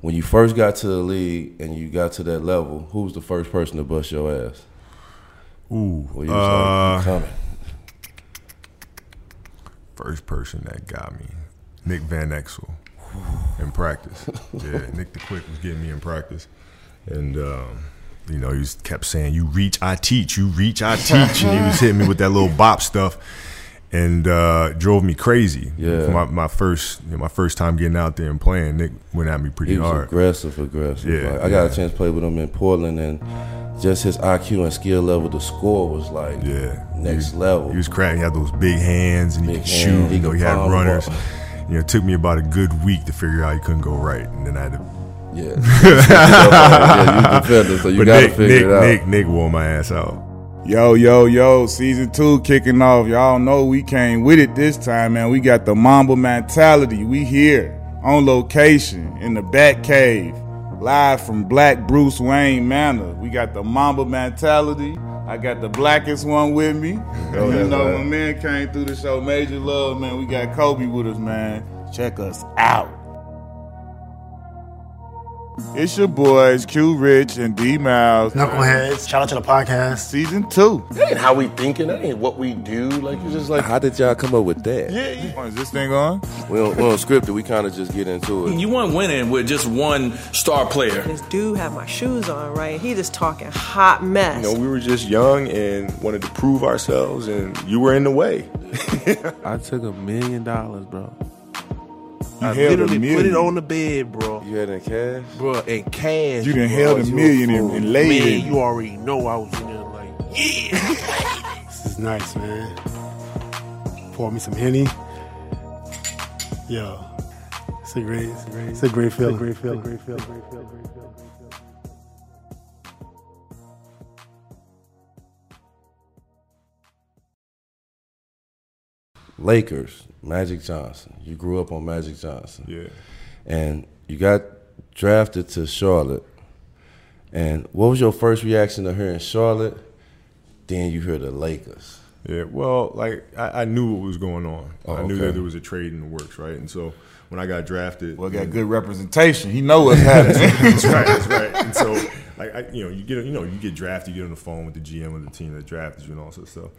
when you first got to the league and you got to that level, who was the first person to bust your ass? Ooh. Well, you was like, coming. First person that got me, Nick Van Exel in practice. Yeah, Nick the Quick was getting me in practice. And, you know, he kept saying, you reach, I teach, you reach, I teach. And he was hitting me with that little bop stuff. And drove me crazy. Yeah, for my first time getting out there and playing, Nick went at me pretty hard. He was aggressive. Yeah, like, I got a chance to play with him in Portland, and just his IQ and skill level to score was like next level. He was cracking. He had those big hands, and he could shoot. He could had runners. You know, it took me about a good week to figure out he couldn't go right, and then I had to. Yeah, yeah, you defender, so you got to figure it out. Nick wore my ass out. Yo, season 2 kicking off. Y'all know we came with it this time, man. We got the Mamba mentality. We here on location in the Batcave, live from Black Bruce Wayne Manor. We got the Mamba mentality. I got the blackest one with me. My man came through the show. Major love, man. We got Kobe with us, man. Check us out. It's your boys, Q Rich and D Miles. Knuckleheads, shout out to the podcast. Season 2. That ain't how we thinking, that ain't what we do. Like, it's just like, how did y'all come up with that? Yeah. Is this thing on? We don't script it, we kind of just get into it. You weren't winning with just one star player. This dude had my shoes on, right? He just talking hot mess. You know, we were just young and wanted to prove ourselves, and you were in the way. I took $1 million, bro. I literally put it on the bed, bro. You had it in cash? Bro, in cash. You done held $1 million and laid it. Man, you already know I was in there like, yeah. This is nice, man. Pour me some Henny. Yo. It's a great feeling. Great feeling. Lakers, Magic Johnson. You grew up on Magic Johnson. Yeah. And you got drafted to Charlotte. And what was your first reaction to hearing Charlotte? Then you hear the Lakers. Yeah, well, like, I knew what was going on. Oh, I knew that there was a trade in the works, right? And so when I got drafted. Well, I got good representation. He know what's happening. That's right. And so, like, you get drafted, you get on the phone with the GM of the team that drafted you and all sorts of stuff.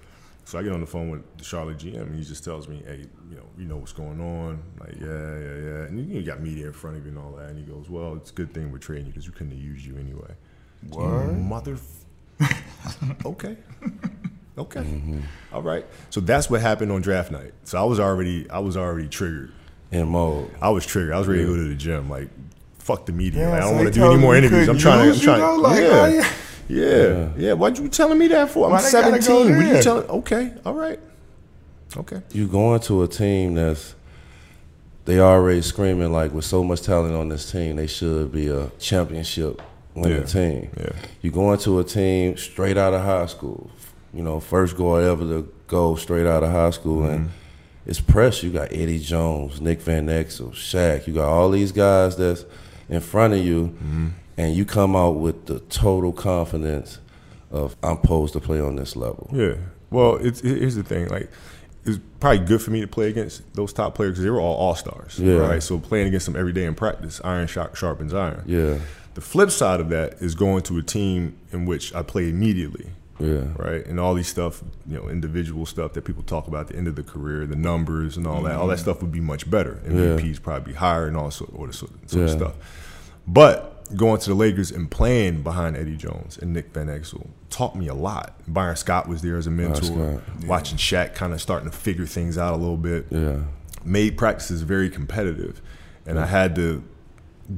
So I get on the phone with the Charlotte GM, and he just tells me, hey, you know what's going on? Like, yeah. And you got media in front of you and all that. And he goes, well, it's a good thing we're trading you because we couldn't have used you anyway. What? Okay. Mm-hmm. All right. So that's what happened on draft night. So I was already triggered. In mode. I was triggered. I was ready to go to the gym. Like, fuck the media. Yeah, like, I don't want to do any more interviews. I'm trying. Yeah. What you telling me that for? I'm 17. What you telling? Okay, all right. Okay. You going to a team that's they already screaming like with so much talent on this team, they should be a championship winning team. Yeah. You going to a team straight out of high school. You know, first guard ever to go straight out of high school, mm-hmm. and it's press. You got Eddie Jones, Nick Van Exel, Shaq. You got all these guys that's in front of you. Mm-hmm. And you come out with the total confidence of I'm posed to play on this level. Yeah. Well, here's the thing. Like, it's probably good for me to play against those top players because they were all stars. Yeah. Right. So playing against them every day in practice, iron sharpens iron. Yeah. The flip side of that is going to a team in which I play immediately. Yeah. Right. And all these stuff, individual stuff that people talk about at the end of the career, the numbers and all mm-hmm. that. All that stuff would be much better. MVPs probably be higher and all sort of stuff. But going to the Lakers and playing behind Eddie Jones and Nick Van Exel taught me a lot. Byron Scott was there as a mentor, watching Shaq kind of starting to figure things out a little bit. Yeah. Made practices very competitive, and I had to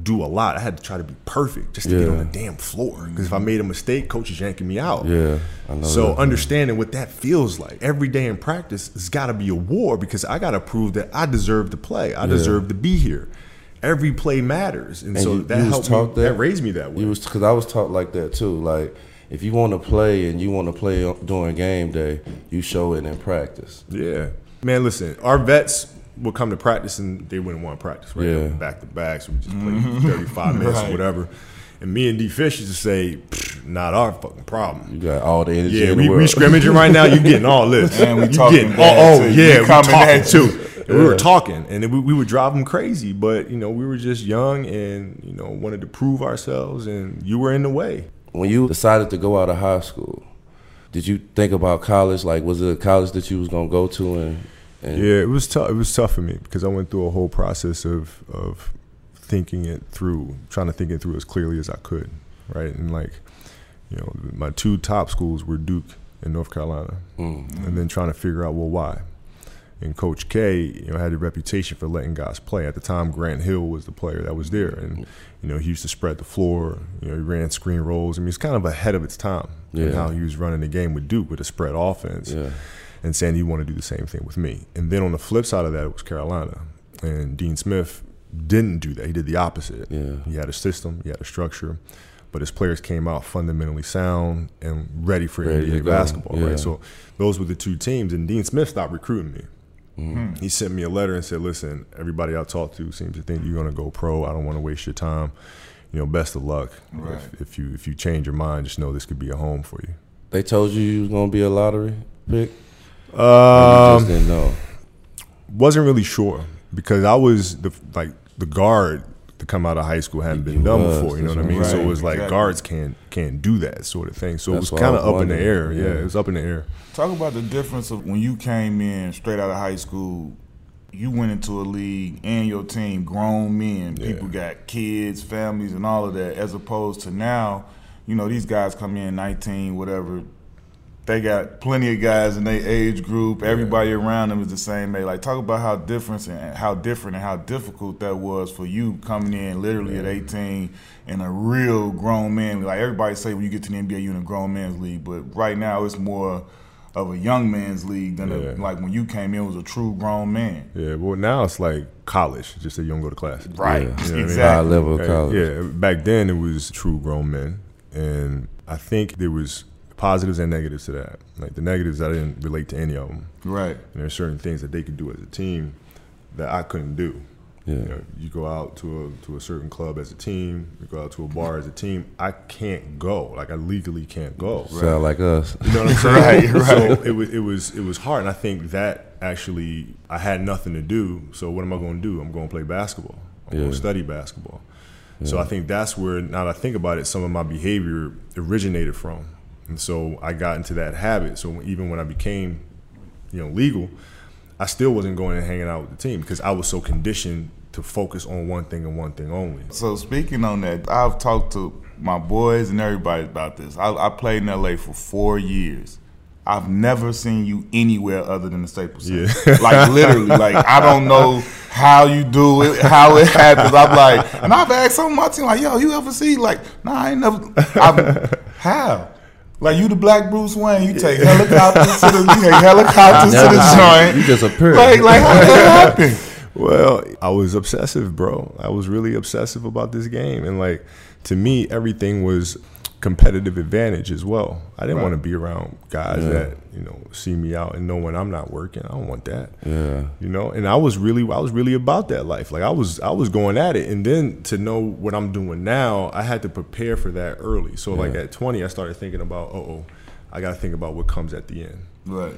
do a lot. I had to try to be perfect just to get on the damn floor because if I made a mistake, coach is yanking me out. Yeah, I know so that, understanding what that feels like every day in practice has got to be a war because I got to prove that I deserve to play. I deserve to be here. Every play matters, and so that helped me, that raised me that way. Because I was taught like that too. Like, if you want to play and you want to play during game day, you show it in practice. Yeah. Man, listen, our vets would come to practice and they wouldn't want to practice, right? Yeah. Back to back, so we just played 35 minutes or whatever. And me and D Fish used to say, not our fucking problem. You got all the energy in the world. Yeah, we scrimmaging right now, you getting all this. And we talking. Oh, yeah, we talking too. and we were talking, and we would drive them crazy. But you know, we were just young, and you know, wanted to prove ourselves, and you were in the way. When you decided to go out of high school, did you think about college? Like, was it a college that you was gonna go to? And yeah, it was tough. It was tough for me because I went through a whole process of thinking it through, trying to think it through as clearly as I could, right? And like, you know, my two top schools were Duke and North Carolina, and then trying to figure out, well, why? And Coach K, you know, had a reputation for letting guys play. At the time, Grant Hill was the player that was there, and you know, he used to spread the floor. You know, he ran screen rolls. I mean, it's kind of ahead of its time in how he was running the game with Duke with a spread offense, and saying he wanted to do the same thing with me. And then on the flip side of that, it was Carolina, and Dean Smith didn't do that. He did the opposite. Yeah. He had a system. He had a structure. But his players came out fundamentally sound and ready for NBA basketball, right? So those were the two teams, and Dean Smith stopped recruiting me. He sent me a letter and said, listen, everybody I talked to seems to think you're going to go pro. I don't want to waste your time. You know, best of luck. Right. If you change your mind, just know this could be a home for you. They told you was going to be a lottery pick? You just didn't know. Wasn't really sure because I was the guard to come out of high school hadn't been done before. You know what I mean? Right. So it was like guards can't do that sort of thing. So it was kind of up in the air. Yeah, it was up in the air. Talk about the difference of when you came in straight out of high school, you went into a league and your team, grown men, people got kids, families, and all of that, as opposed to now, you know, these guys come in 19, whatever, they got plenty of guys in their age group, everybody around them is the same age. Like, talk about how different and how difficult that was for you coming in literally at 18 and a real grown man. Like, everybody say when you get to the NBA, you're in a grown man's league, but right now it's more of a young man's league than like when you came in was a true grown man. Yeah, well now it's like college, just that you don't go to class. Right, you know exactly. High level of college. Yeah, back then it was true grown men, and I think there was positives and negatives to that. Like the negatives, I didn't relate to any of them. Right. And there's certain things that they could do as a team that I couldn't do. Yeah. You know, you go out to a certain club as a team. You go out to a bar as a team. I can't go. Like I legally can't go. Right? Sound like us. You know what I'm saying? Right. So it was hard, and I think that actually I had nothing to do. So what am I going to do? I'm going to play basketball. I'm going to study basketball. Yeah. So I think that's where, now that I think about it, some of my behavior originated from, and so I got into that habit. So even when I became, you know, legal, I still wasn't going and hanging out with the team because I was so conditioned to focus on one thing and one thing only. So speaking on that, I've talked to my boys and everybody about this. I played in L.A. for 4 years. I've never seen you anywhere other than the Staples Center. Yeah. Like literally, like I don't know how you do it, how it happens. I'm like, and I've asked some of my team, like, yo, you ever see? Like, nah, I ain't never. How? Like, you the Black Bruce Wayne, you take helicopters to the joint. You just appear. Like, how did that happen? Well, I was obsessive, bro. I was really obsessive about this game. And, like, to me, everything was competitive advantage as well. I didn't want to be around guys that, you know, see me out and know when I'm not working. I don't want that. Yeah. You know, and I was really about that life. Like, I was going at it. And then to know what I'm doing now, I had to prepare for that early. So like at 20, I started thinking about, I got to think about what comes at the end. Right.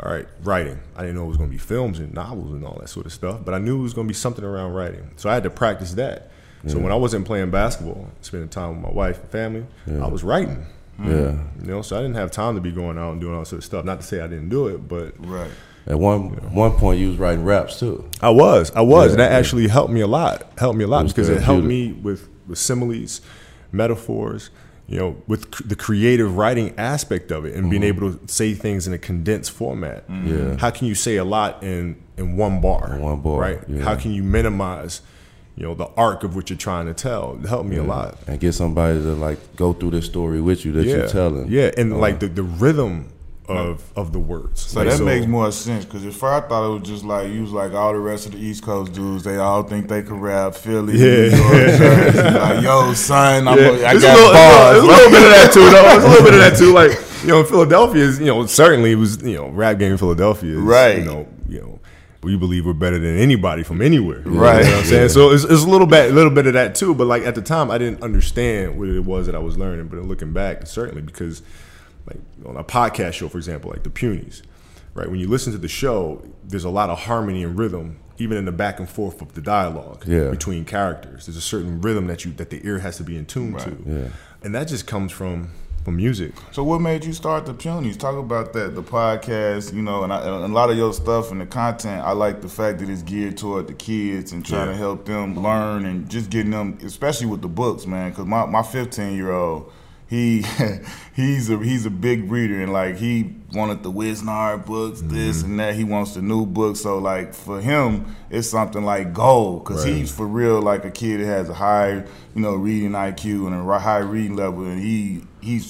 All right, writing. I didn't know it was going to be films and novels and all that sort of stuff, but I knew it was going to be something around writing. So I had to practice that. So when I wasn't playing basketball, spending time with my wife and family, I was writing. Yeah, you know, so I didn't have time to be going out and doing all sort of stuff. Not to say I didn't do it, but at one point you was writing raps too. I was, and that actually helped me a lot. Because it helped me with similes, metaphors. You know, with the creative writing aspect of it and being able to say things in a condensed format. Yeah, how can you say a lot in one bar? Right? Yeah. How can you minimize, you know, the arc of what you're trying to tell? It helped me a lot. And get somebody to, like, go through this story with you that you're telling. Yeah, and, like, the rhythm of the words. So like, that makes more sense, because at first I thought it was just like, you was like all the rest of the East Coast dudes, they all think they can rap, Philly, New York, Jersey, like, yo, son, I got bars. There's a little bit of that, too, though. It's a little bit of that, too. Like, you know, Philadelphia is, you know, certainly it was, you know, rap game in Philadelphia is, you know, we believe we're better than anybody from anywhere. Right. You know what I'm saying? Yeah. So it's a little bit of that too. But like at the time, I didn't understand what it was that I was learning. But looking back, certainly because like on a podcast show, for example, like the Punies, right? When you listen to the show, there's a lot of harmony and rhythm, even in the back and forth of the dialogue between characters. There's a certain rhythm that the ear has to be in tune to. Yeah. And that just comes from music. So what made you start the Punies? Talk about that, the podcast, you know, and a lot of your stuff and the content. I like the fact that it's geared toward the kids and trying to help them learn and just getting them, especially with the books, man, because my 15-year-old, he's a big reader, and like he wanted the Wisnard books, this and that. He wants the new book, so like for him, it's something like gold, because he's for real like a kid that has a high, you know, reading IQ and a high reading level, and he's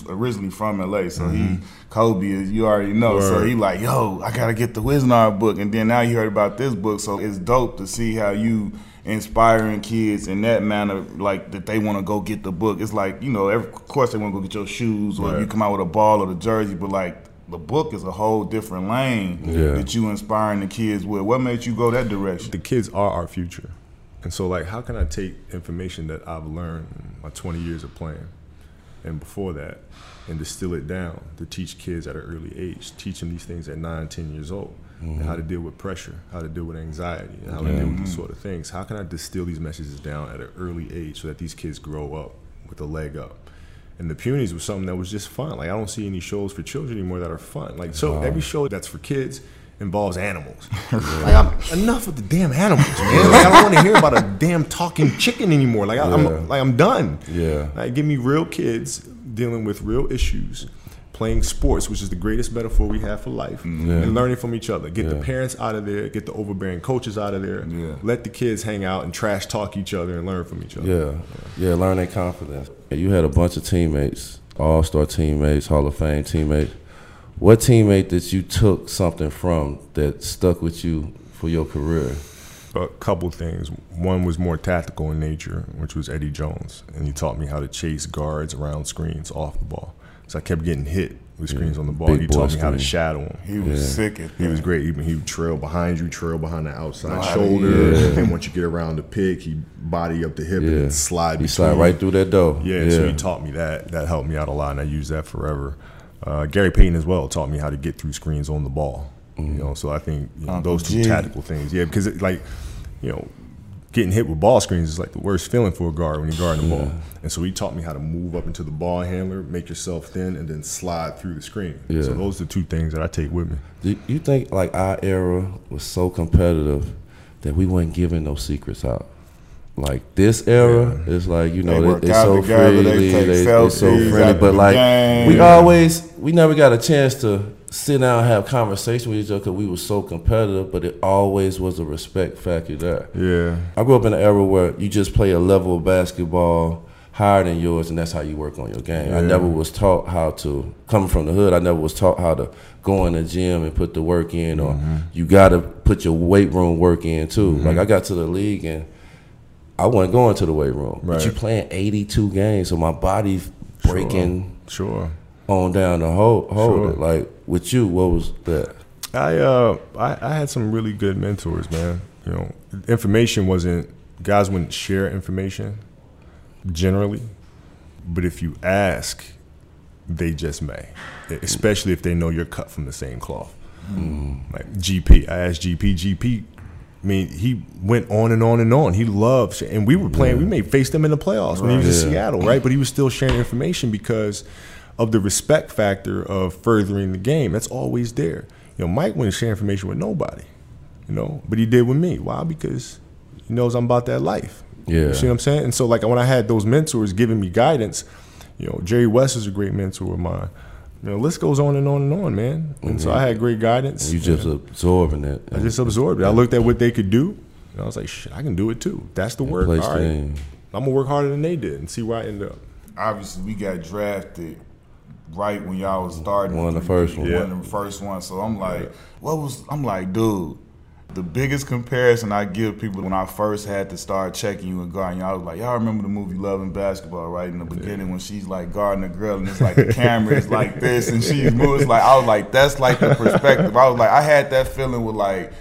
originally from LA, so he Kobe, as you already know. So he like, yo, I gotta get the Wisnard book, and then now you heard about this book, so it's dope to see how you inspiring kids in that manner, like that they want to go get the book. It's like, you know, of course they want to go get your shoes or you come out with a ball or the jersey, but like the book is a whole different lane that you inspiring the kids with. What made you go that direction? The kids are our future. And so like, how can I take information that I've learned in my 20 years of playing and before that and distill it down to teach kids at an early age, teach them these things at 9, 10 years old? Mm-hmm. And how to deal with pressure, how to deal with anxiety, and how to deal with these sort of things. How can I distill these messages down at an early age so that these kids grow up with a leg up? And the Punies was something that was just fun. Like, I don't see any shows for children anymore that are fun. Like, so every show that's for kids involves animals. Like, enough with the damn animals, man. Like, I don't want to hear about a damn talking chicken anymore. Like, I'm done. Yeah. Like, give me real kids dealing with real issues, playing sports, which is the greatest metaphor we have for life, and learning from each other. Get the parents out of there, get the overbearing coaches out of there, let the kids hang out and trash talk each other and learn from each other. Yeah, learn their confidence. You had a bunch of teammates, all-star teammates, Hall of Fame teammates. What teammate that you took something from that stuck with you for your career? A couple things. One was more tactical in nature, which was Eddie Jones, and he taught me how to chase guards around screens off the ball. So I kept getting hit with screens on the ball. He taught me how to shadow him. He was sick at that. He was great. Even he would trail behind you, trail behind the outside shoulder. And once you get around the pick, he'd body up the hip and then slide. He slide right through that door. Yeah, so he taught me that. That helped me out a lot, and I used that forever. Gary Payton as well taught me how to get through screens on the ball. You know, so I think those two tactical things. Yeah, because like, you know, getting hit with ball screens is like the worst feeling for a guard when you're guarding the ball. And so he taught me how to move up into the ball handler, make yourself thin, and then slide through the screen. Yeah. So those are the two things that I take with me. Do you think like our era was so competitive that we weren't giving no secrets out? Like this era is like, you know, they're so freely, they're so friendly, but like we never got a chance to sit down and have conversation with each other because we were so competitive, but it always was a respect factor there. Yeah. I grew up in an era where you just play a level of basketball higher than yours, and that's how you work on your game. Yeah. I never was taught how to, coming from the hood, I never was taught how to go in the gym and put the work in, or you got to put your weight room work in too. Like I got to the league and I wasn't going to the weight room, but you're playing 82 games, so my body's breaking on down the hold it. Like, with you, what was that? I had some really good mentors, man. You know, information wasn't, guys wouldn't share information generally, but if you ask, they just may, especially if they know you're cut from the same cloth. Like GP, I asked GP, I mean, he went on and on and on. He loved, and we were playing, we may face them in the playoffs when he was in Seattle, right? But he was still sharing information because of the respect factor of furthering the game. That's always there. You know, Mike wouldn't share information with nobody, you know, but he did with me. Why? Because he knows I'm about that life. Yeah. You see what I'm saying? And so, like, when I had those mentors giving me guidance, you know, Jerry West is a great mentor of mine. You know, the list goes on and on and on, man. And so I had great guidance. You just absorbing it. I just absorbed it. I looked at what they could do, and I was like, shit, I can do it too. That's the work. All right. I'm going to work harder than they did and see where I end up. Obviously, we got drafted right when y'all was starting. One of the first ones. So I'm like, dude, the biggest comparison I give people when I first had to start checking you and guarding y'all, was like, y'all remember the movie Love and Basketball, right? In the beginning when she's like guarding a girl and it's like the camera is like this and she's moves like, I was like, that's like the perspective. I was like, I had that feeling with like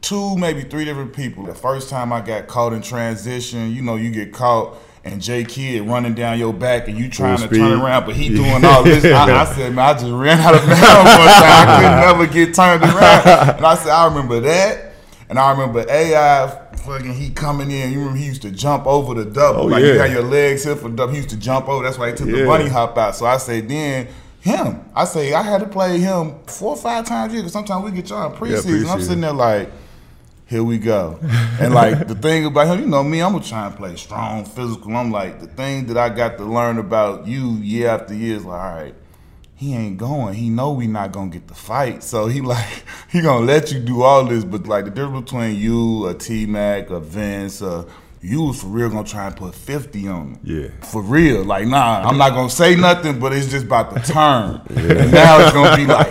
2, maybe 3 different people. The first time I got caught in transition, you know, you get caught and J. Kidd running down your back and you trying to turn around, but he doing all this. I said, man, I just ran out of bounds one time. I could never get turned around. And I said, I remember that. And I remember AI, fucking, he coming in. You remember he used to jump over the double. You got your legs here for double. He used to jump over. That's why he took the bunny hop out. So I say, then him. I say, I had to play him 4 or 5 times a year because sometimes we get y'all in preseason. I'm sitting there like, here we go. And like the thing about him, you know me, I'm going to try and play strong, physical. I'm like, the thing that I got to learn about you year after year is like, all right, he ain't going. He know we not going to get the fight. So he like, he going to let you do all this. But like the difference between you, a T-Mac, a Vince, you was for real going to try and put 50 on him. Yeah. For real. Like, nah, I'm not going to say nothing, but it's just about to turn. Yeah. And now it's going to be like,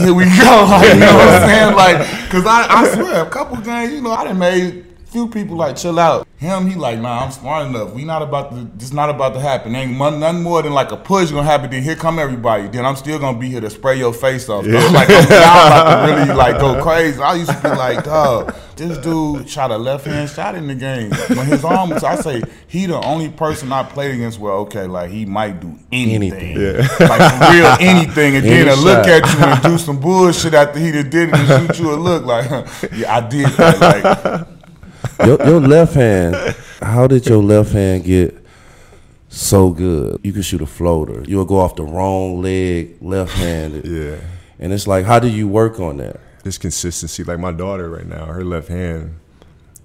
here we go. Like, you know what I'm saying? Like, because I swear, a couple games, you know, I done made few people like, chill out. Him, he like, nah, I'm smart enough. We not about to, this not about to happen. Ain't nothing more than like a push going to happen. Then here come everybody. Then I'm still going to be here to spray your face off. Yeah. Like, I'm about to really like go crazy. I used to be like, dog, this dude shot a left-hand shot in the game. When his arm was, I say, he the only person I played against where, okay, like he might do anything. Like for real anything. And then to look at you and do some bullshit after he done did it and shoot you a look like, yeah, I did that. Like, your left hand, how did your left hand get so good? You can shoot a floater. You'll go off the wrong leg, left-handed. Yeah. And it's like, how do you work on that? This consistency. Like my daughter right now, her left hand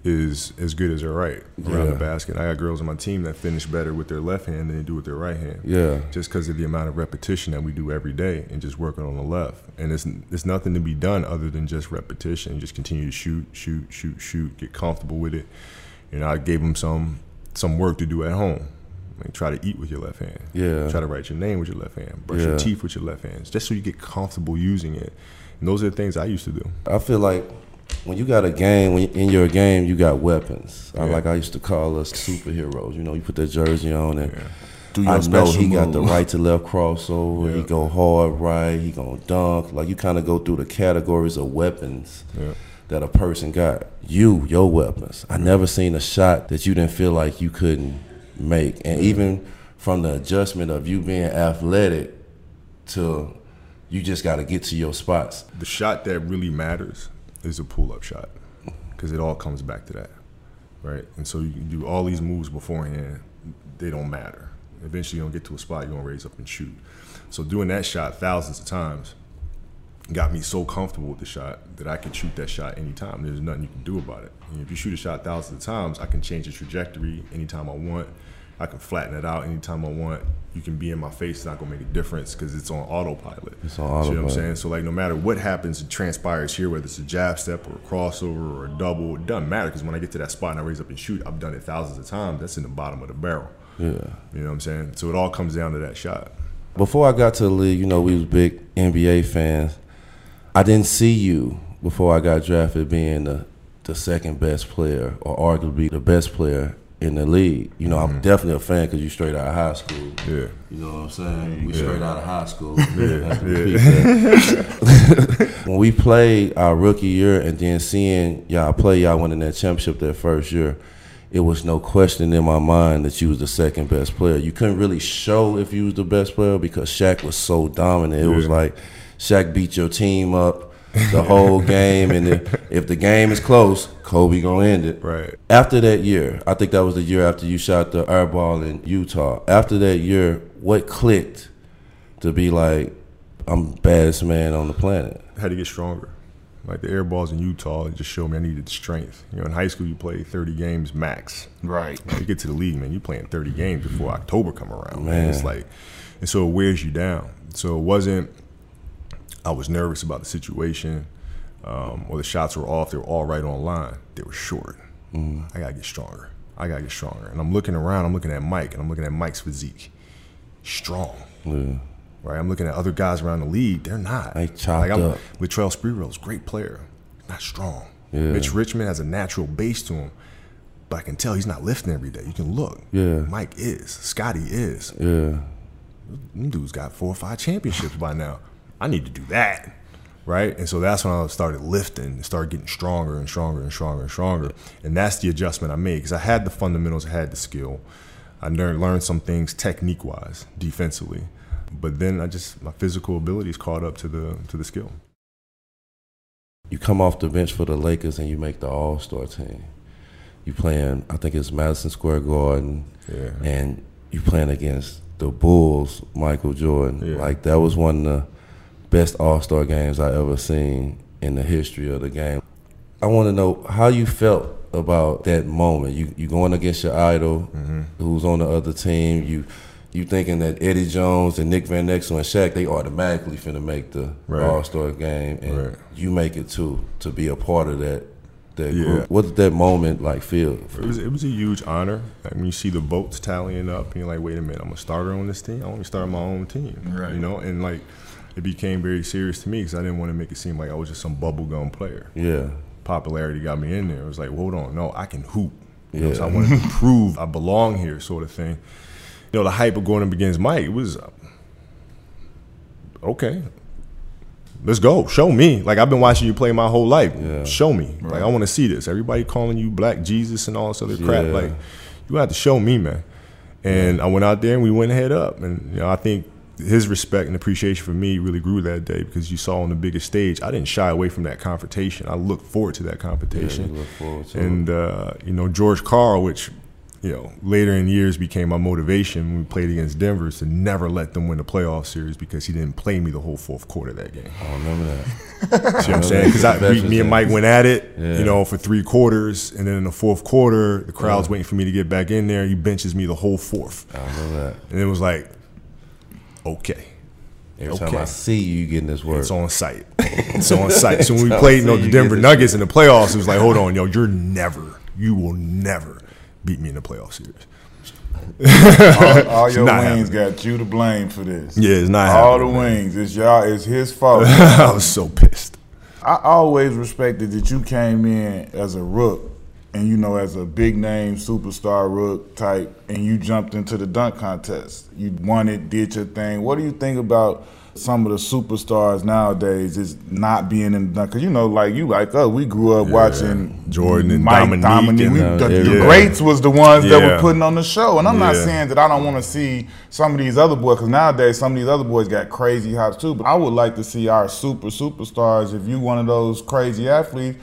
is as good as her right around the basket. I got girls on my team that finish better with their left hand than they do with their right hand. Yeah. Just because of the amount of repetition that we do every day and just working on the left. And it's nothing to be done other than just repetition. You just continue to shoot, get comfortable with it. And I gave them some work to do at home. Like try to eat with your left hand. Yeah. Try to write your name with your left hand. Brush your teeth with your left hand. Just so you get comfortable using it. And those are the things I used to do. I feel like when you got a game, in your game, you got weapons. Yeah. I used to call us superheroes. You know, you put that jersey on and I know he got the right to left crossover. Yeah. He go hard right. He gonna dunk. Like you kind of go through the categories of weapons that a person got. Your weapons. I never seen a shot that you didn't feel like you couldn't make. And even from the adjustment of you being athletic to you just got to get to your spots. The shot that really matters is a pull-up shot because it all comes back to that, right? And so you can do all these moves beforehand. They don't matter. Eventually, you're going to get to a spot, you're going to raise up and shoot. So doing that shot thousands of times got me so comfortable with the shot that I can shoot that shot anytime. There's nothing you can do about it. And if you shoot a shot thousands of times, I can change the trajectory anytime I want. I can flatten it out anytime I want. You can be in my face, it's not gonna make a difference because it's on autopilot. It's on autopilot. You know what I'm saying? So like no matter what happens, it transpires here, whether it's a jab step or a crossover or a double, it doesn't matter because when I get to that spot and I raise up and shoot, I've done it thousands of times, that's in the bottom of the barrel. Yeah. You know what I'm saying? So it all comes down to that shot. Before I got to the league, you know, we was big NBA fans. I didn't see you before I got drafted being the second best player or arguably the best player in the league. You know, I'm definitely a fan because you straight out of high school. Yeah. You know what I'm saying? We straight out of high school. When we played our rookie year and then seeing y'all play, y'all winning that championship that first year, it was no question in my mind that you was the second best player. You couldn't really show if you was the best player because Shaq was so dominant. It was like Shaq beat your team up the whole game, and if the game is close, Kobe gonna end it. Right. After that year, I think that was the year after you shot the air ball in Utah. After that year, what clicked to be like, I'm the baddest man on the planet? I had to get stronger. Like the air balls in Utah, it just showed me I needed strength. You know, in high school you play 30 games max. Right. When you get to the league, man, you playing 30 games before October come around. Man. It's like, and so it wears you down. So it wasn't. I was nervous about the situation, or the shots were off. They were all right on line. They were short. I got to get stronger. And I'm looking around. I'm looking at Mike, and I'm looking at Mike's physique. Strong. Yeah. Right? I'm looking at other guys around the league. They're not. They chopped up. Latrell Sprewell's great player. Not strong. Yeah. Mitch Richmond has a natural base to him, but I can tell he's not lifting every day. You can look. Yeah. Mike is. Scotty is. Yeah. Them dudes got 4 or 5 championships by now. I need to do that, right? And so that's when I started lifting and started getting stronger and stronger and stronger and stronger. And that's the adjustment I made because I had the fundamentals, I had the skill. I learned some things technique-wise, defensively, but then my physical abilities caught up to the skill. You come off the bench for the Lakers and you make the All-Star team. You playing, I think it's Madison Square Garden, yeah. And you playing against the Bulls, Michael Jordan. Yeah. Like, that was one of the best All-Star games I ever seen in the history of the game. I want to know how you felt about that moment. You going against your idol, mm-hmm. who's on the other team. You thinking that Eddie Jones and Nick Van Exel and Shaq, they automatically finna make the All-Star game, and you make it too, to be a part of that group. What did that moment like feel for you? It was a huge honor. Like, when you see the votes tallying up, and you're like, wait a minute, I'm a starter on this team. I want to start my own team, right. You know, and like it became very serious to me because I didn't want to make it seem like I was just some bubblegum player. Yeah. Popularity got me in there. It was like, hold on, no, I can hoop. You know, so I wanted to prove I belong here, sort of thing. You know, the hype of going up against Mike, it was, okay, let's go. Show me. Like, I've been watching you play my whole life. Yeah. Show me. Right. Like, I want to see this. Everybody calling you Black Jesus and all this other crap. Like, you have to show me, man. And I went out there and we went head up. And, you know, I think his respect and appreciation for me really grew that day because you saw on the biggest stage, I didn't shy away from that confrontation. I looked forward to that confrontation. Yeah, look forward to and, you know, George Karl, which, you know, later in years became my motivation when we played against Denver to never let them win the playoff series because he didn't play me the whole fourth quarter of that game. I remember that. See what I'm saying? Because me and Mike went at it, you know, for three quarters. And then in the fourth quarter, the crowd's waiting for me to get back in there. He benches me the whole fourth. I remember that. And it was like, okay. Every time I see you getting this work. It's on site. It's on site. So when we played the Denver Nuggets in the playoffs, it was like, hold on, yo, you will never beat me in the playoff series. all your wings got you to blame for this. Yeah, it's not all happening. All the wings. Man. It's y'all. It's his fault. I was so pissed. I always respected that you came in as a rook and, you know, as a big-name superstar rook type, and you jumped into the dunk contest. You won it, did your thing. What do you think about some of the superstars nowadays is not being in the dunk? Because, you know, like you, like us, we grew up watching Jordan and Mike, Dominique. The greats was the ones that were putting on the show. And I'm not saying that I don't want to see some of these other boys, because nowadays some of these other boys got crazy hops too. But I would like to see our superstars, if you one of those crazy athletes,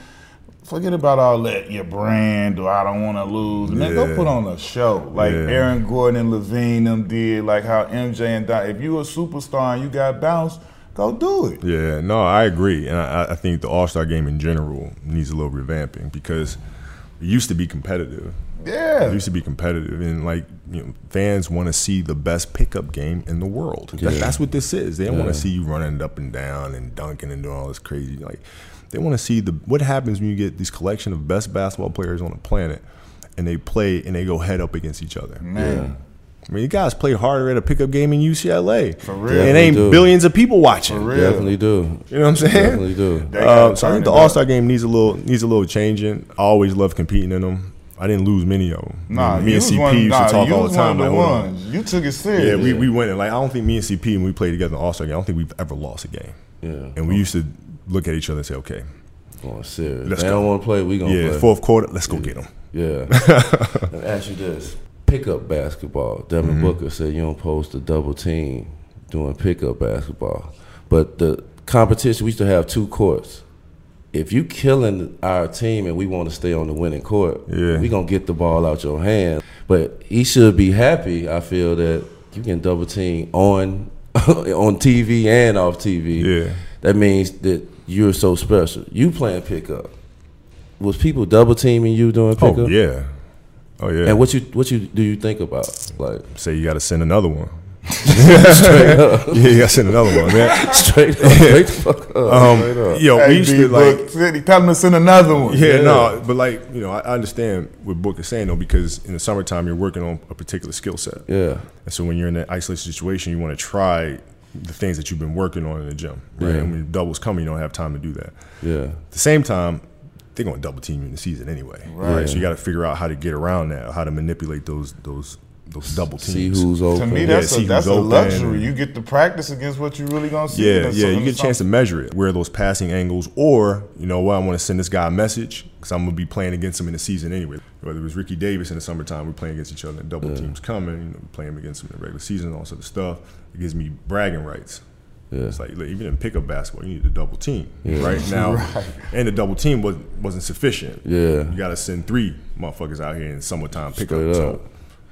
forget about all that, your brand, or I don't want to lose. Man, go put on a show. Like Aaron Gordon and Levine them did, like how MJ and Don. If you a superstar and you got bounced, go do it. Yeah, no, I agree. And I think the All-Star game in general needs a little revamping because it used to be competitive. Yeah. It used to be competitive. And, like, you know, fans want to see the best pickup game in the world. Yeah. That's what this is. They don't want to see you running up and down and dunking and doing all this crazy, like, they want to see what happens when you get this collection of best basketball players on the planet and they play and they go head up against each other. Man. I mean, you guys play harder at a pickup game in UCLA. For real. And ain't billions of people watching. For real. Definitely do. You know what I'm saying? Definitely do. So I think the All-Star game needs a little changing. I always loved competing in them. I didn't lose many of them. Nah, me and CP used to talk all the time. Like, hold on. You took it serious. Yeah, we went. And, like, I don't think me and CP, when we played together in the All-Star game, I don't think we've ever lost a game. Yeah. And we used to look at each other and say, okay. Oh, serious. They don't want to play, we're going to play. Yeah, fourth quarter, let's go get them. Yeah. Let me ask you this. Pickup basketball. Devin Booker said you don't post a double team doing pickup basketball. But the competition, we used to have two courts. If you killing our team and we want to stay on the winning court, we're going to get the ball out your hand. But he should be happy, I feel, that you can double team on TV and off TV. Yeah. That means that you're so special. You playing pickup. Was people double teaming you doing pickup? Oh yeah. And what do you think about? Like, say you gotta send another one. Straight up. Yeah, you gotta send another one, man. Straight up. Straight the fuck up. Straight up. Yo, we used to like tell them to send another one. Yeah, no, but like, you know, I understand what Book is saying though, because in the summertime you're working on a particular skill set. Yeah. And so when you're in that isolated situation, you wanna try the things that you've been working on in the gym, right? Yeah. And when doubles come, you don't have time to do that. Yeah. At the same time, they're gonna double team you in the season anyway, right? So you got to figure out how to get around that, how to manipulate those those double teams. See who's open. To me, that's a luxury. You get to practice against what you really gonna see. Yeah, you get a chance to measure it. Where are those passing angles? Or, you know what, I want to send this guy a message because I'm gonna be playing against him in the season anyway. Whether it was Ricky Davis in the summertime, we're playing against each other, and double teams coming, you know, playing against him in the regular season, all sort of stuff. It gives me bragging rights. Yeah. It's like, even in pickup basketball, you need a double team right now. Right. And the double team wasn't sufficient. Yeah, you got to send three motherfuckers out here in summertime pickup. So,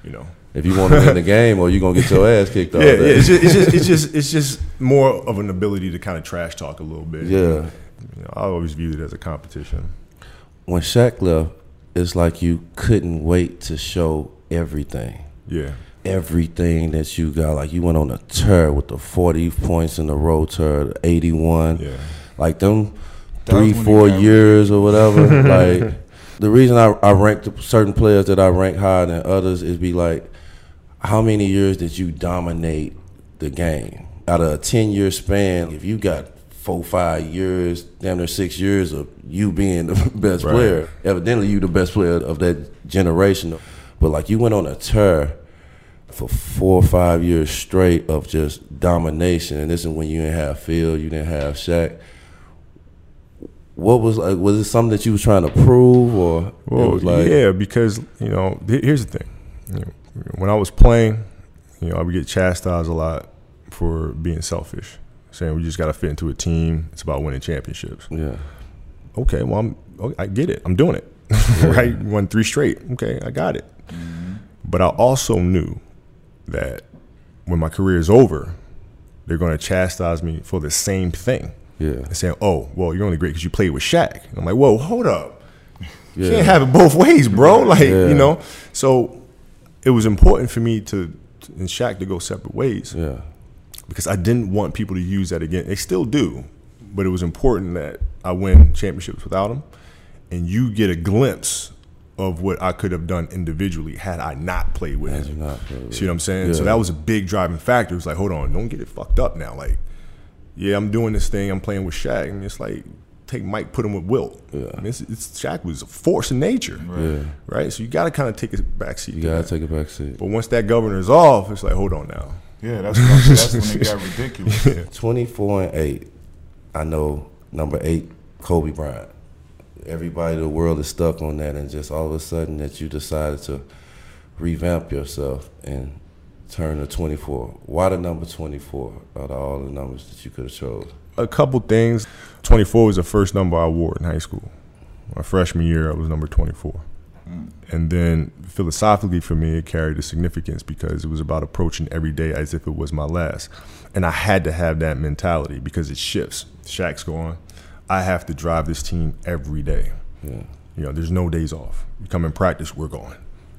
you know, if you want to win the game, or you're gonna get your ass kicked off. Yeah, it's just more of an ability to kind of trash talk a little bit. Yeah, and, you know, I always viewed it as a competition. When Shaq left, it's like you couldn't wait to show everything. Yeah. Everything that you got, like you went on a tour with the 40 points in a row tour, 81, like them 3-4 years or whatever. Like the reason I ranked certain players that I rank higher than others is be like, how many years did you dominate the game? Out of a 10-year span, if you got 4-5 years, damn near 6 years of you being the best player, evidently you the best player of that generation. But like you went on a tour for 4 or 5 years straight of just domination, and this is when you didn't have Phil, you didn't have Shaq. What was like? Was it something that you was trying to prove, or? Well, it was like, yeah, because you know, here's the thing. You know, when I was playing, you know, I would get chastised a lot for being selfish, saying we just got to fit into a team. It's about winning championships. Yeah. Okay. Well, I get it. I'm doing it. Right. Won 3 straight. Okay, I got it. Mm-hmm. But I also knew that when my career is over, they're going to chastise me for the same thing. Yeah. And saying, oh, well, you're only great because you played with Shaq. And I'm like, whoa, hold up. You can't have it both ways, bro. Like, you know. So it was important for me and Shaq to go separate ways. Yeah. Because I didn't want people to use that again. They still do. But it was important that I win championships without him. And you get a glimpse of what I could have done individually had I not played with him. See what I'm saying? Yeah. So that was a big driving factor. It was like, hold on, don't get it fucked up now. Like, yeah, I'm doing this thing. I'm playing with Shaq. And it's like, take Mike, put him with Wilt. Yeah. I mean, Shaq was a force of nature. Right. Yeah. Right? So you got to kind of take a back seat. You got to take a back seat. But once that governor's off, it's like, hold on now. Yeah, that's when it got ridiculous. Yeah. 24-8. I know number 8, Kobe Bryant. Everybody in the world is stuck on that, and just all of a sudden that you decided to revamp yourself and turn to 24. Why the number 24 out of all the numbers that you could have chose? A couple things. 24 was the first number I wore in high school. My freshman year, I was number 24. And then philosophically for me, it carried a significance because it was about approaching every day as if it was my last. And I had to have that mentality because it shifts. Shaq's going. I have to drive this team every day. Yeah. You know, there's no days off. You come in practice, we're going,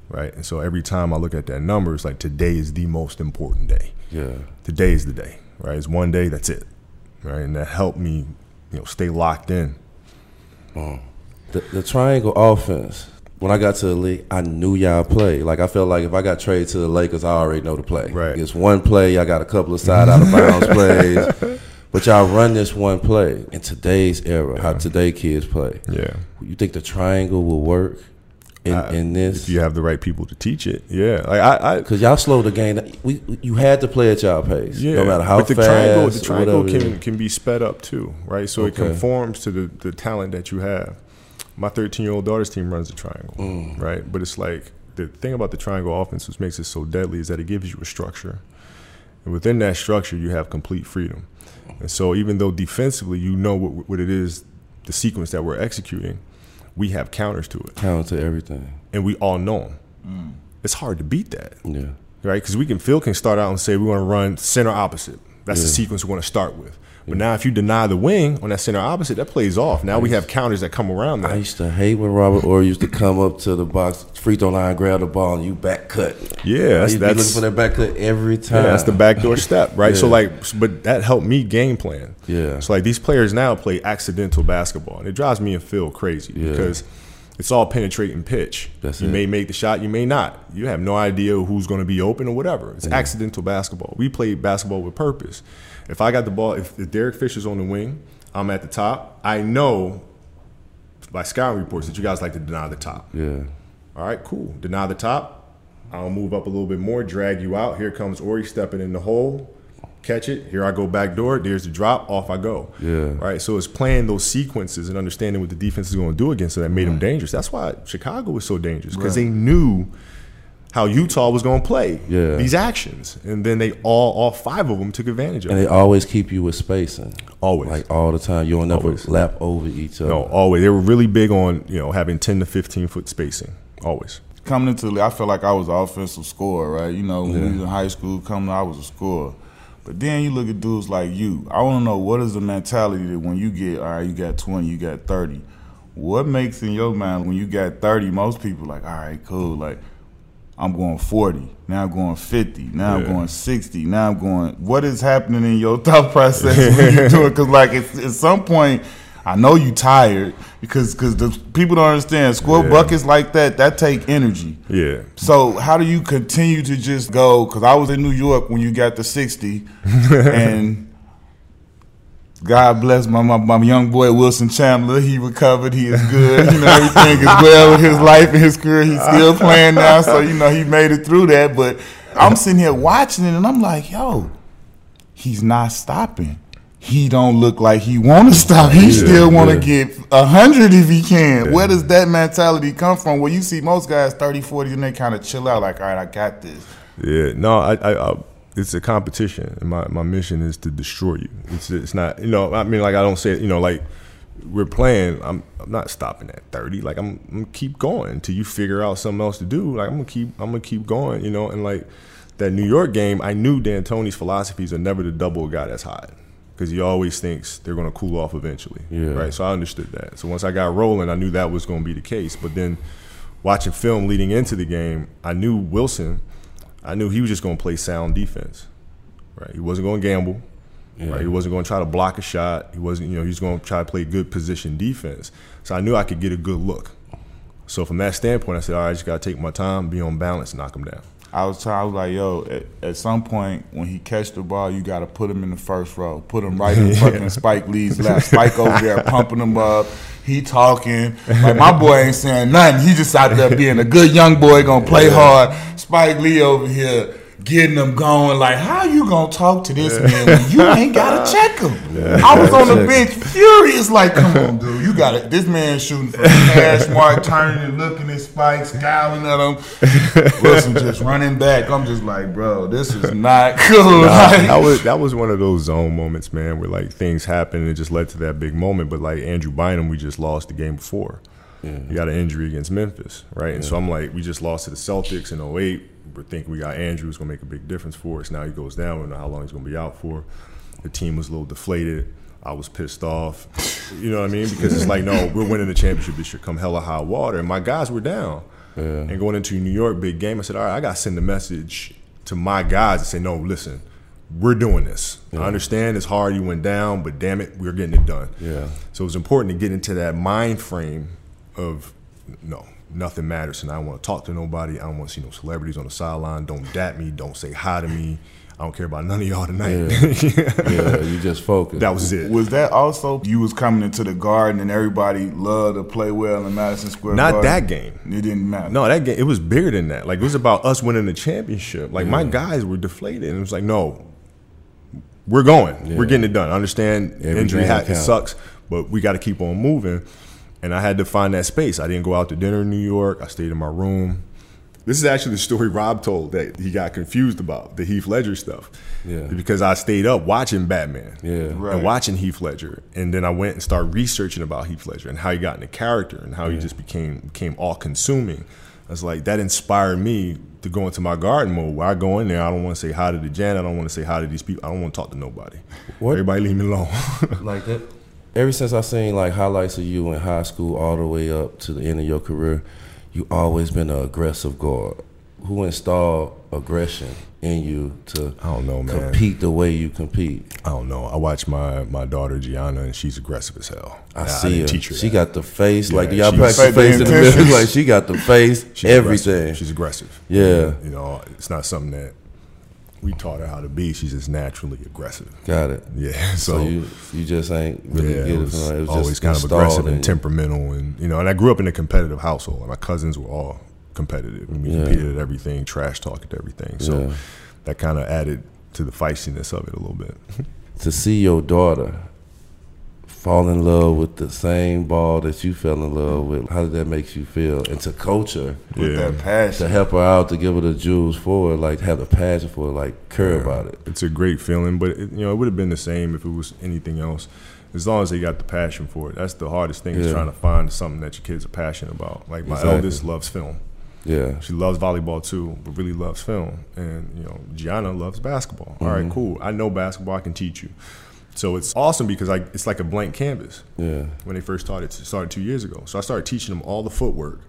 right? And so every time I look at that number, it's like today is the most important day. Yeah. Today is the day, right? It's one day, that's it, right? And that helped me, you know, stay locked in. The triangle offense. When I got to the league, I knew y'all play. Like, I felt like if I got traded to the Lakers, I already know the play. Right. It's one play. I got a couple of side out of bounds plays. But y'all run this one play in today's era, how today kids play. Yeah. You think the triangle will work in this? If you have the right people to teach it, yeah. Because y'all slow the game. You had to play at y'all pace, no matter how fast. The triangle can be sped up too, right? So it conforms to the talent that you have. My 13-year-old daughter's team runs the triangle, right? But it's like the thing about the triangle offense, which makes it so deadly, is that it gives you a structure. And within that structure, you have complete freedom. And so even though defensively you know what it is, the sequence that we're executing, we have counters to it. Counter to everything. And we all know them. It's hard to beat that. Yeah. Right? Because Phil can start out and say we want to run center opposite. That's the sequence we want to start with. But now if you deny the wing on that center opposite, that plays off. Now we have counters that come around that. I used to hate when Robert Orr used to come up to the box, free throw line, grab the ball, and you back cut. Yeah. You'd be looking for that back cut every time. Yeah, that's the backdoor step, right? Yeah. So, but that helped me game plan. Yeah. So, these players now play accidental basketball, and it drives me and Phil crazy because it's all penetrating pitch. You may make the shot, you may not. You have no idea who's going to be open or whatever. It's accidental basketball. We play basketball with purpose. If I got the ball, if Derek Fisher's on the wing, I'm at the top, I know by scouting reports that you guys like to deny the top. Yeah. All right, cool. Deny the top, I'll move up a little bit more, drag you out. Here comes Ori stepping in the hole. Catch it. Here I go back door. There's the drop. Off I go. Yeah. Right. So it's playing those sequences and understanding what the defense is going to do against it that made them dangerous. That's why Chicago was so dangerous, because they knew how Utah was going to play these actions. And then they all five of them took advantage of it. And they always keep you with spacing. Always. Like all the time. You don't ever lap over each other. No, always. They were really big on, you know, having 10 to 15 foot spacing. Always. Coming into the league, I felt like I was an offensive scorer, right? You know, when we was in high school, I was a scorer. But then you look at dudes like you. I want to know, what is the mentality that when you get, all right, you got 20, you got 30. What makes in your mind when you got 30, most people like, all right, cool. Like, I'm going 40. Now I'm going 50. Now I'm going 60. Now I'm going, what is happening in your thought process when you do it? Because, like, at some point, I know you tired because the people don't understand. Score buckets like that take energy. Yeah. So how do you continue to just go? Because I was in New York when you got the 60, and God bless my young boy Wilson Chandler. He recovered. He is good. You know, everything is well with his life and his career. He's still playing now, so you know he made it through that. But I'm sitting here watching it, and I'm like, yo, he's not stopping. He don't look like he want to stop. He still want to get 100 if he can. Yeah. Where does that mentality come from? Well, you see most guys 30, 40, and they kind of chill out like, all right, I got this. Yeah, no, I it's a competition. My mission is to destroy you. It's not, you know, I mean, like I don't say, you know, like we're playing. I'm not stopping at 30. Like I'm gonna keep going until you figure out something else to do. Like I'm gonna keep going, you know. And like that New York game, I knew D'Antoni's philosophies are never to double a guy that's hot, because he always thinks they're going to cool off eventually, right? So I understood that. So once I got rolling, I knew that was going to be the case. But then watching film leading into the game, I knew Wilson, I knew he was just going to play sound defense, right? He wasn't going to gamble, right? He wasn't going to try to block a shot. He wasn't, you know, he was going to try to play good position defense. So I knew I could get a good look. So from that standpoint, I said, all right, I just got to take my time, be on balance, knock him down. I was like, yo, at some point when he catch the ball, you got to put him in the first row. Put him right in fucking Spike Lee's lap. Spike over there pumping him up. He talking. Like, my boy ain't saying nothing. He just out there being a good young boy, going to play hard. Spike Lee over here getting him going. Like, how you going to talk to this man when you ain't got to check him? Yeah, I was on the bench furious like, come on, dude. You got it. This man shooting from the hash mark, turning and looking at Spike, scowling at him. Wilson just running back. I'm just like, bro, this is not cool. That was one of those zone moments, man, where like things happen and it just led to that big moment. But like Andrew Bynum, we just lost the game before. He got an injury against Memphis, right? And so I'm like, we just lost to the Celtics in 2008. We're thinking we got Andrew, who's going to make a big difference for us. Now he goes down. We don't know how long he's going to be out for. The team was a little deflated. I was pissed off. You know what I mean? Because it's like, no, we're winning the championship this year. Come hella high water. And my guys were down. And going into New York, big game, I said, all right, I got to send a message to my guys and say, no, listen, we're doing this. I understand it's hard. You went down, but damn it, we're getting it done. So it was important to get into that mind frame of, no, nothing matters, and I don't want to talk to nobody. I don't want to see no celebrities on the sideline. Don't dap me. Don't say hi to me. I don't care about none of y'all tonight. You just focus. That was it. Was that also you was coming into the Garden and everybody loved to play well in Madison Square Garden? Not that game. It didn't matter. No, that game, it was bigger than that. Like, it was about us winning the championship. Like, my guys were deflated, and it was like, no, we're going. We're getting it done. I understand injury sucks, but we got to keep on moving. And I had to find that space. I didn't go out to dinner in New York. I stayed in my room. This is actually the story Rob told that he got confused about, the Heath Ledger stuff. Yeah. Because I stayed up watching Batman and watching Heath Ledger. And then I went and started researching about Heath Ledger and how he got into character and how he just became all-consuming. I was like, that inspired me to go into my garden mode where I go in there. I don't want to say hi to the Janet. I don't want to say hi to these people. I don't want to talk to nobody. What? Everybody leave me alone. Like that? Ever since I seen like highlights of you in high school all the way up to the end of your career, you always been an aggressive guard. Who installed aggression in you to compete the way you compete? I don't know. I watch my daughter Gianna, and she's aggressive as hell. I see her. She got the face. Like, do y'all practice the face in the middle? Like, she got the face, everything. Aggressive. She's aggressive. Yeah. You know, it's not something that we taught her how to be. She's just naturally aggressive. Got it. Yeah. So you just ain't really good. It was always just kind of aggressive and temperamental, and you know. And I grew up in a competitive household. And my cousins were all competitive. And we competed at everything, trash talk at everything. So that kind of added to the feistiness of it a little bit. To see your daughter fall in love with the same ball that you fell in love with, how did that make you feel? And to coach her with that passion, to help her out, to give her the jewels for her, like have a passion for her, like care about it. It's a great feeling, but it, you know, it would have been the same if it was anything else. As long as they got the passion for it, that's the hardest thing is trying to find something that your kids are passionate about. Like my eldest loves film. Yeah, she loves volleyball too, but really loves film. And you know, Gianna loves basketball. Mm-hmm. All right, cool. I know basketball. I can teach you. So it's awesome because it's like a blank canvas. Yeah. When they first started 2 years ago. So I started teaching them all the footwork.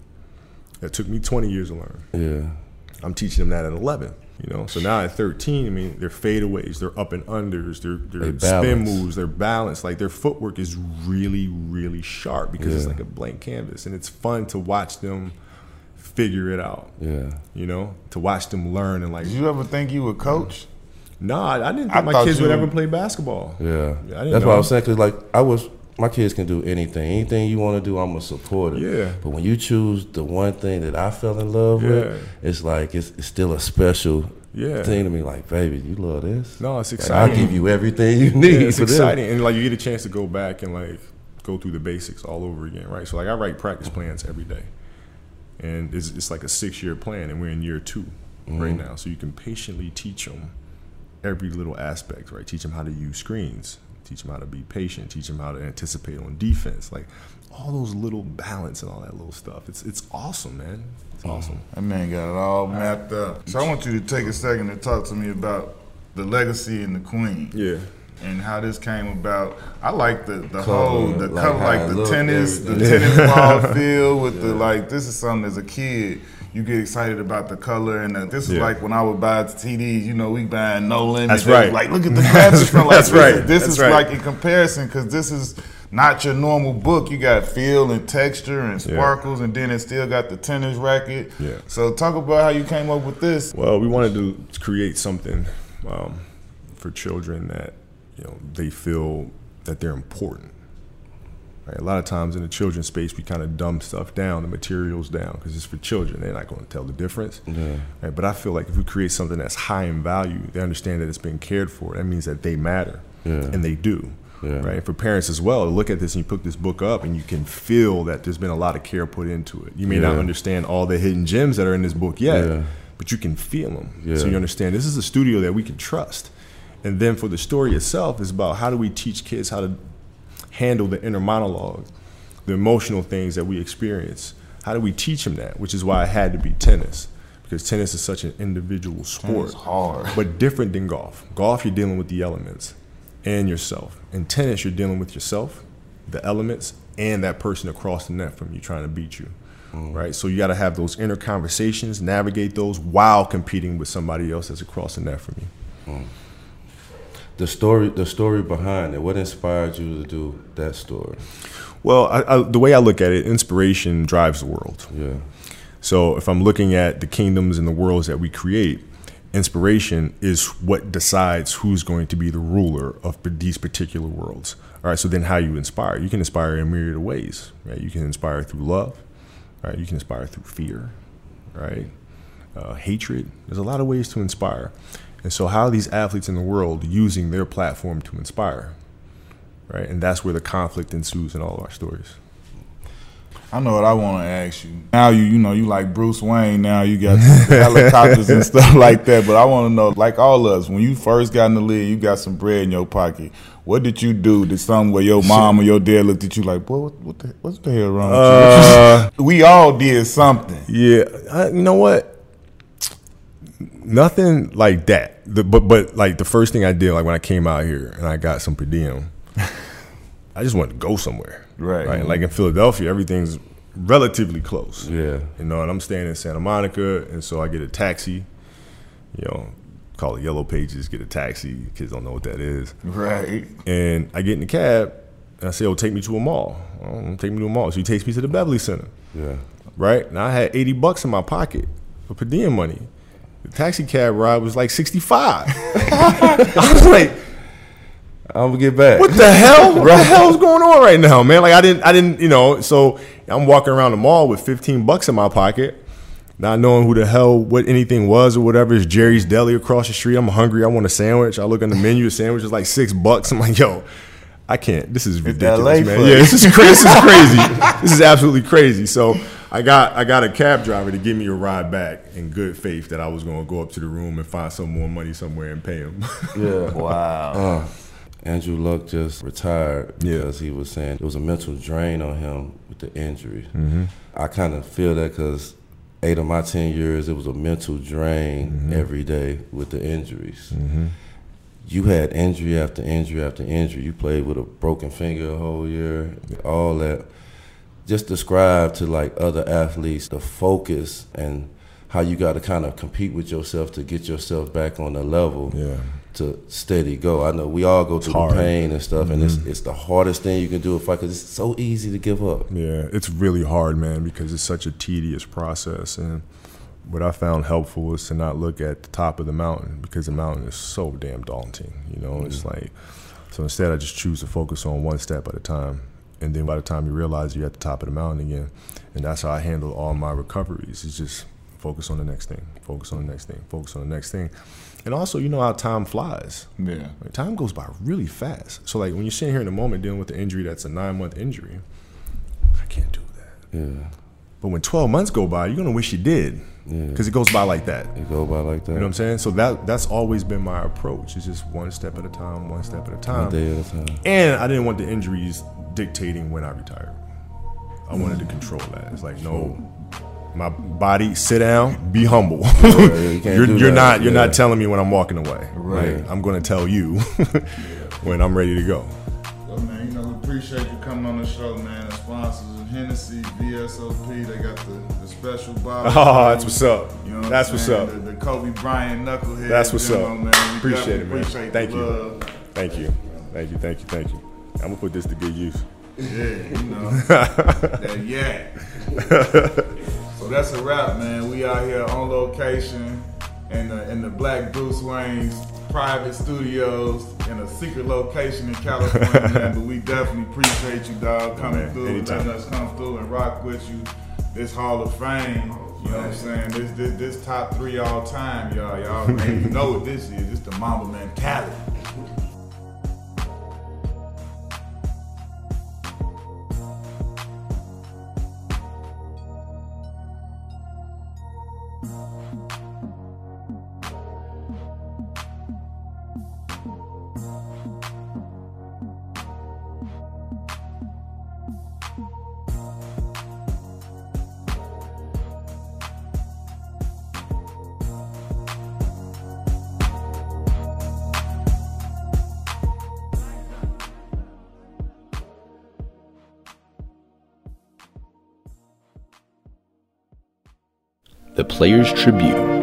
That took me 20 years to learn. Yeah. I'm teaching them that at 11. You know, so now at 13, I mean, their fadeaways, their up and unders, their spin moves, their balance, like their footwork is really, really sharp because it's like a blank canvas, and it's fun to watch them figure it out. Yeah. You know, to watch them learn and like. Did you ever think you would coach? No, I didn't think my kids would ever play basketball. Yeah. That's what I was saying, because like my kids can do anything. Anything you want to do, I'm a supporter. Yeah. But when you choose the one thing that I fell in love with, it's like it's still a special thing to me. Like, baby, you love this? No, it's exciting. Like, I'll give you everything you need. It's exciting. And like you get a chance to go back and like go through the basics all over again, right? So like I write practice plans every day. And it's like a 6-year plan, and we're in year 2 right now. So you can patiently teach them every little aspect, right? Teach them how to use screens, teach them how to be patient, teach them how to anticipate on defense, like all those little balance and all that little stuff. It's awesome, man. It's awesome. That man got it all mapped up. So I want you to take a second to talk to me about the legacy and the queen. Yeah. And how this came about. I like the whole, the like cover, like the tennis ball field with the like. This is something as a kid you get excited about the color, and this is like when I would buy TDs. You know, we buying No Limit. That's right. Like look at the graphics. Like, that's right. This is like in comparison, because this is not your normal book. You got feel and texture and sparkles, and then it still got the tennis racket. Yeah. So talk about how you came up with this. Well, we wanted to create something for children that, you know, they feel that they're important. Right? A lot of times in the children's space, we kind of dumb stuff down, the materials down, because it's for children. They're not going to tell the difference. Yeah. Right? But I feel like if we create something that's high in value, they understand that it's been cared for. That means that they matter, and they do. Yeah. Right? For parents as well, look at this and you pick this book up and you can feel that there's been a lot of care put into it. You may not understand all the hidden gems that are in this book yet, but you can feel them. Yeah. So you understand this is a studio that we can trust. And then for the story itself, it's about how do we teach kids how to handle the inner monologue, the emotional things that we experience. How do we teach them that? Which is why it had to be tennis, because tennis is such an individual sport. Tennis hard. But different than golf. Golf, you're dealing with the elements and yourself. In tennis, you're dealing with yourself, the elements, and that person across the net from you trying to beat you. Right? So you got to have those inner conversations, navigate those while competing with somebody else that's across the net from you. The story behind it. What inspired you to do that story? Well, the way I look at it, inspiration drives the world. Yeah. So if I'm looking at the kingdoms and the worlds that we create, inspiration is what decides who's going to be the ruler of these particular worlds. All right. So then, how you inspire? You can inspire in a myriad of ways. Right. You can inspire through love. Right. You can inspire through fear. Right. Hatred. There's a lot of ways to inspire. And so how are these athletes in the world using their platform to inspire, right? And that's where the conflict ensues in all of our stories. I know what I want to ask you. Now you know, you like Bruce Wayne, now you got helicopters and stuff like that, but I want to know, like all of us, when you first got in the league, you got some bread in your pocket. What did you do to something where your mom or your dad looked at you like, boy, what's the hell wrong with you? We all did something. Yeah, you know what? Nothing like that. But like the first thing I did, like when I came out here and I got some per diem, I just wanted to go somewhere. Right. Like in Philadelphia, everything's relatively close. Yeah. You know, and I'm staying in Santa Monica, and so I get a taxi, you know, call it Yellow Pages, get a taxi. Kids don't know what that is. Right. And I get in the cab and I say, oh, take me to a mall. Oh, take me to a mall. So he takes me to the Beverly Center. Yeah. Right? And I had $80 in my pocket for per diem money. The taxi cab ride was like $65. I was like, I'm gonna get back. What the hell? What the hell's going on right now, man? Like I didn't, you know. So I'm walking around the mall with $15 in my pocket, not knowing who the hell, what anything was or whatever. It's Jerry's Deli across the street. I'm hungry. I want a sandwich. I look on the menu. A sandwich is like $6. I'm like, yo, I can't. This is ridiculous, man. Yeah, this is crazy. This is absolutely crazy. So I got a cab driver to give me a ride back in good faith that I was going to go up to the room and find some more money somewhere and pay him. Yeah, wow. Andrew Luck just retired because he was saying it was a mental drain on him with the injury. Mm-hmm. I kind of feel that because 8 of my 10 years, it was a mental drain every day with the injuries. Mm-hmm. You had injury after injury after injury. You played with a broken finger a whole year, all that. Just describe to like other athletes the focus and how you got to kind of compete with yourself to get yourself back on the level to steady go. I know we all go through pain and stuff, and it's the hardest thing you can do because it's so easy to give up. Yeah, it's really hard, man, because it's such a tedious process. And what I found helpful is to not look at the top of the mountain because the mountain is so damn daunting. You know, it's like, so instead I just choose to focus on one step at a time. And then by the time you realize you're at the top of the mountain again, and that's how I handle all my recoveries. It's just focus on the next thing, focus on the next thing, focus on the next thing. And also, you know how time flies. Yeah. Like, time goes by really fast. So, like, when you're sitting here in the moment dealing with an injury that's a 9-month injury, I can't do that. Yeah. But when 12 months go by, you're going to wish you did because it goes by like that. It goes by like that. You know what I'm saying? So that's always been my approach. It's just one step at a time, one step at a time. One day at a time. And I didn't want the injuries dictating when I retired. I wanted to control that. It's like, no, my body, sit down, be humble. Right, you're not telling me when I'm walking away. Right. Like, I'm going to tell you when I'm ready to go. Well, man, we appreciate you coming on the show, man. The sponsors of Hennessy, VSOP, they got the special bottle. Oh, that's what's up. You know what that's what's saying? Up. The Kobe Bryant knucklehead. That's what's up. Man. Appreciate it, man. Appreciate Thank you. I'm going to put this to good use. Yeah, you know. That So that's a wrap, man. We out here on location in the Black Bruce Wayne's private studios in a secret location in California, man. But we definitely appreciate you, dog, coming through, anytime. Letting us come through and rock with you. This Hall of Fame, you know what I'm saying? This top 3 all time, y'all. Y'all already know what this is. It's the Mamba mentality. The Players' Tribune.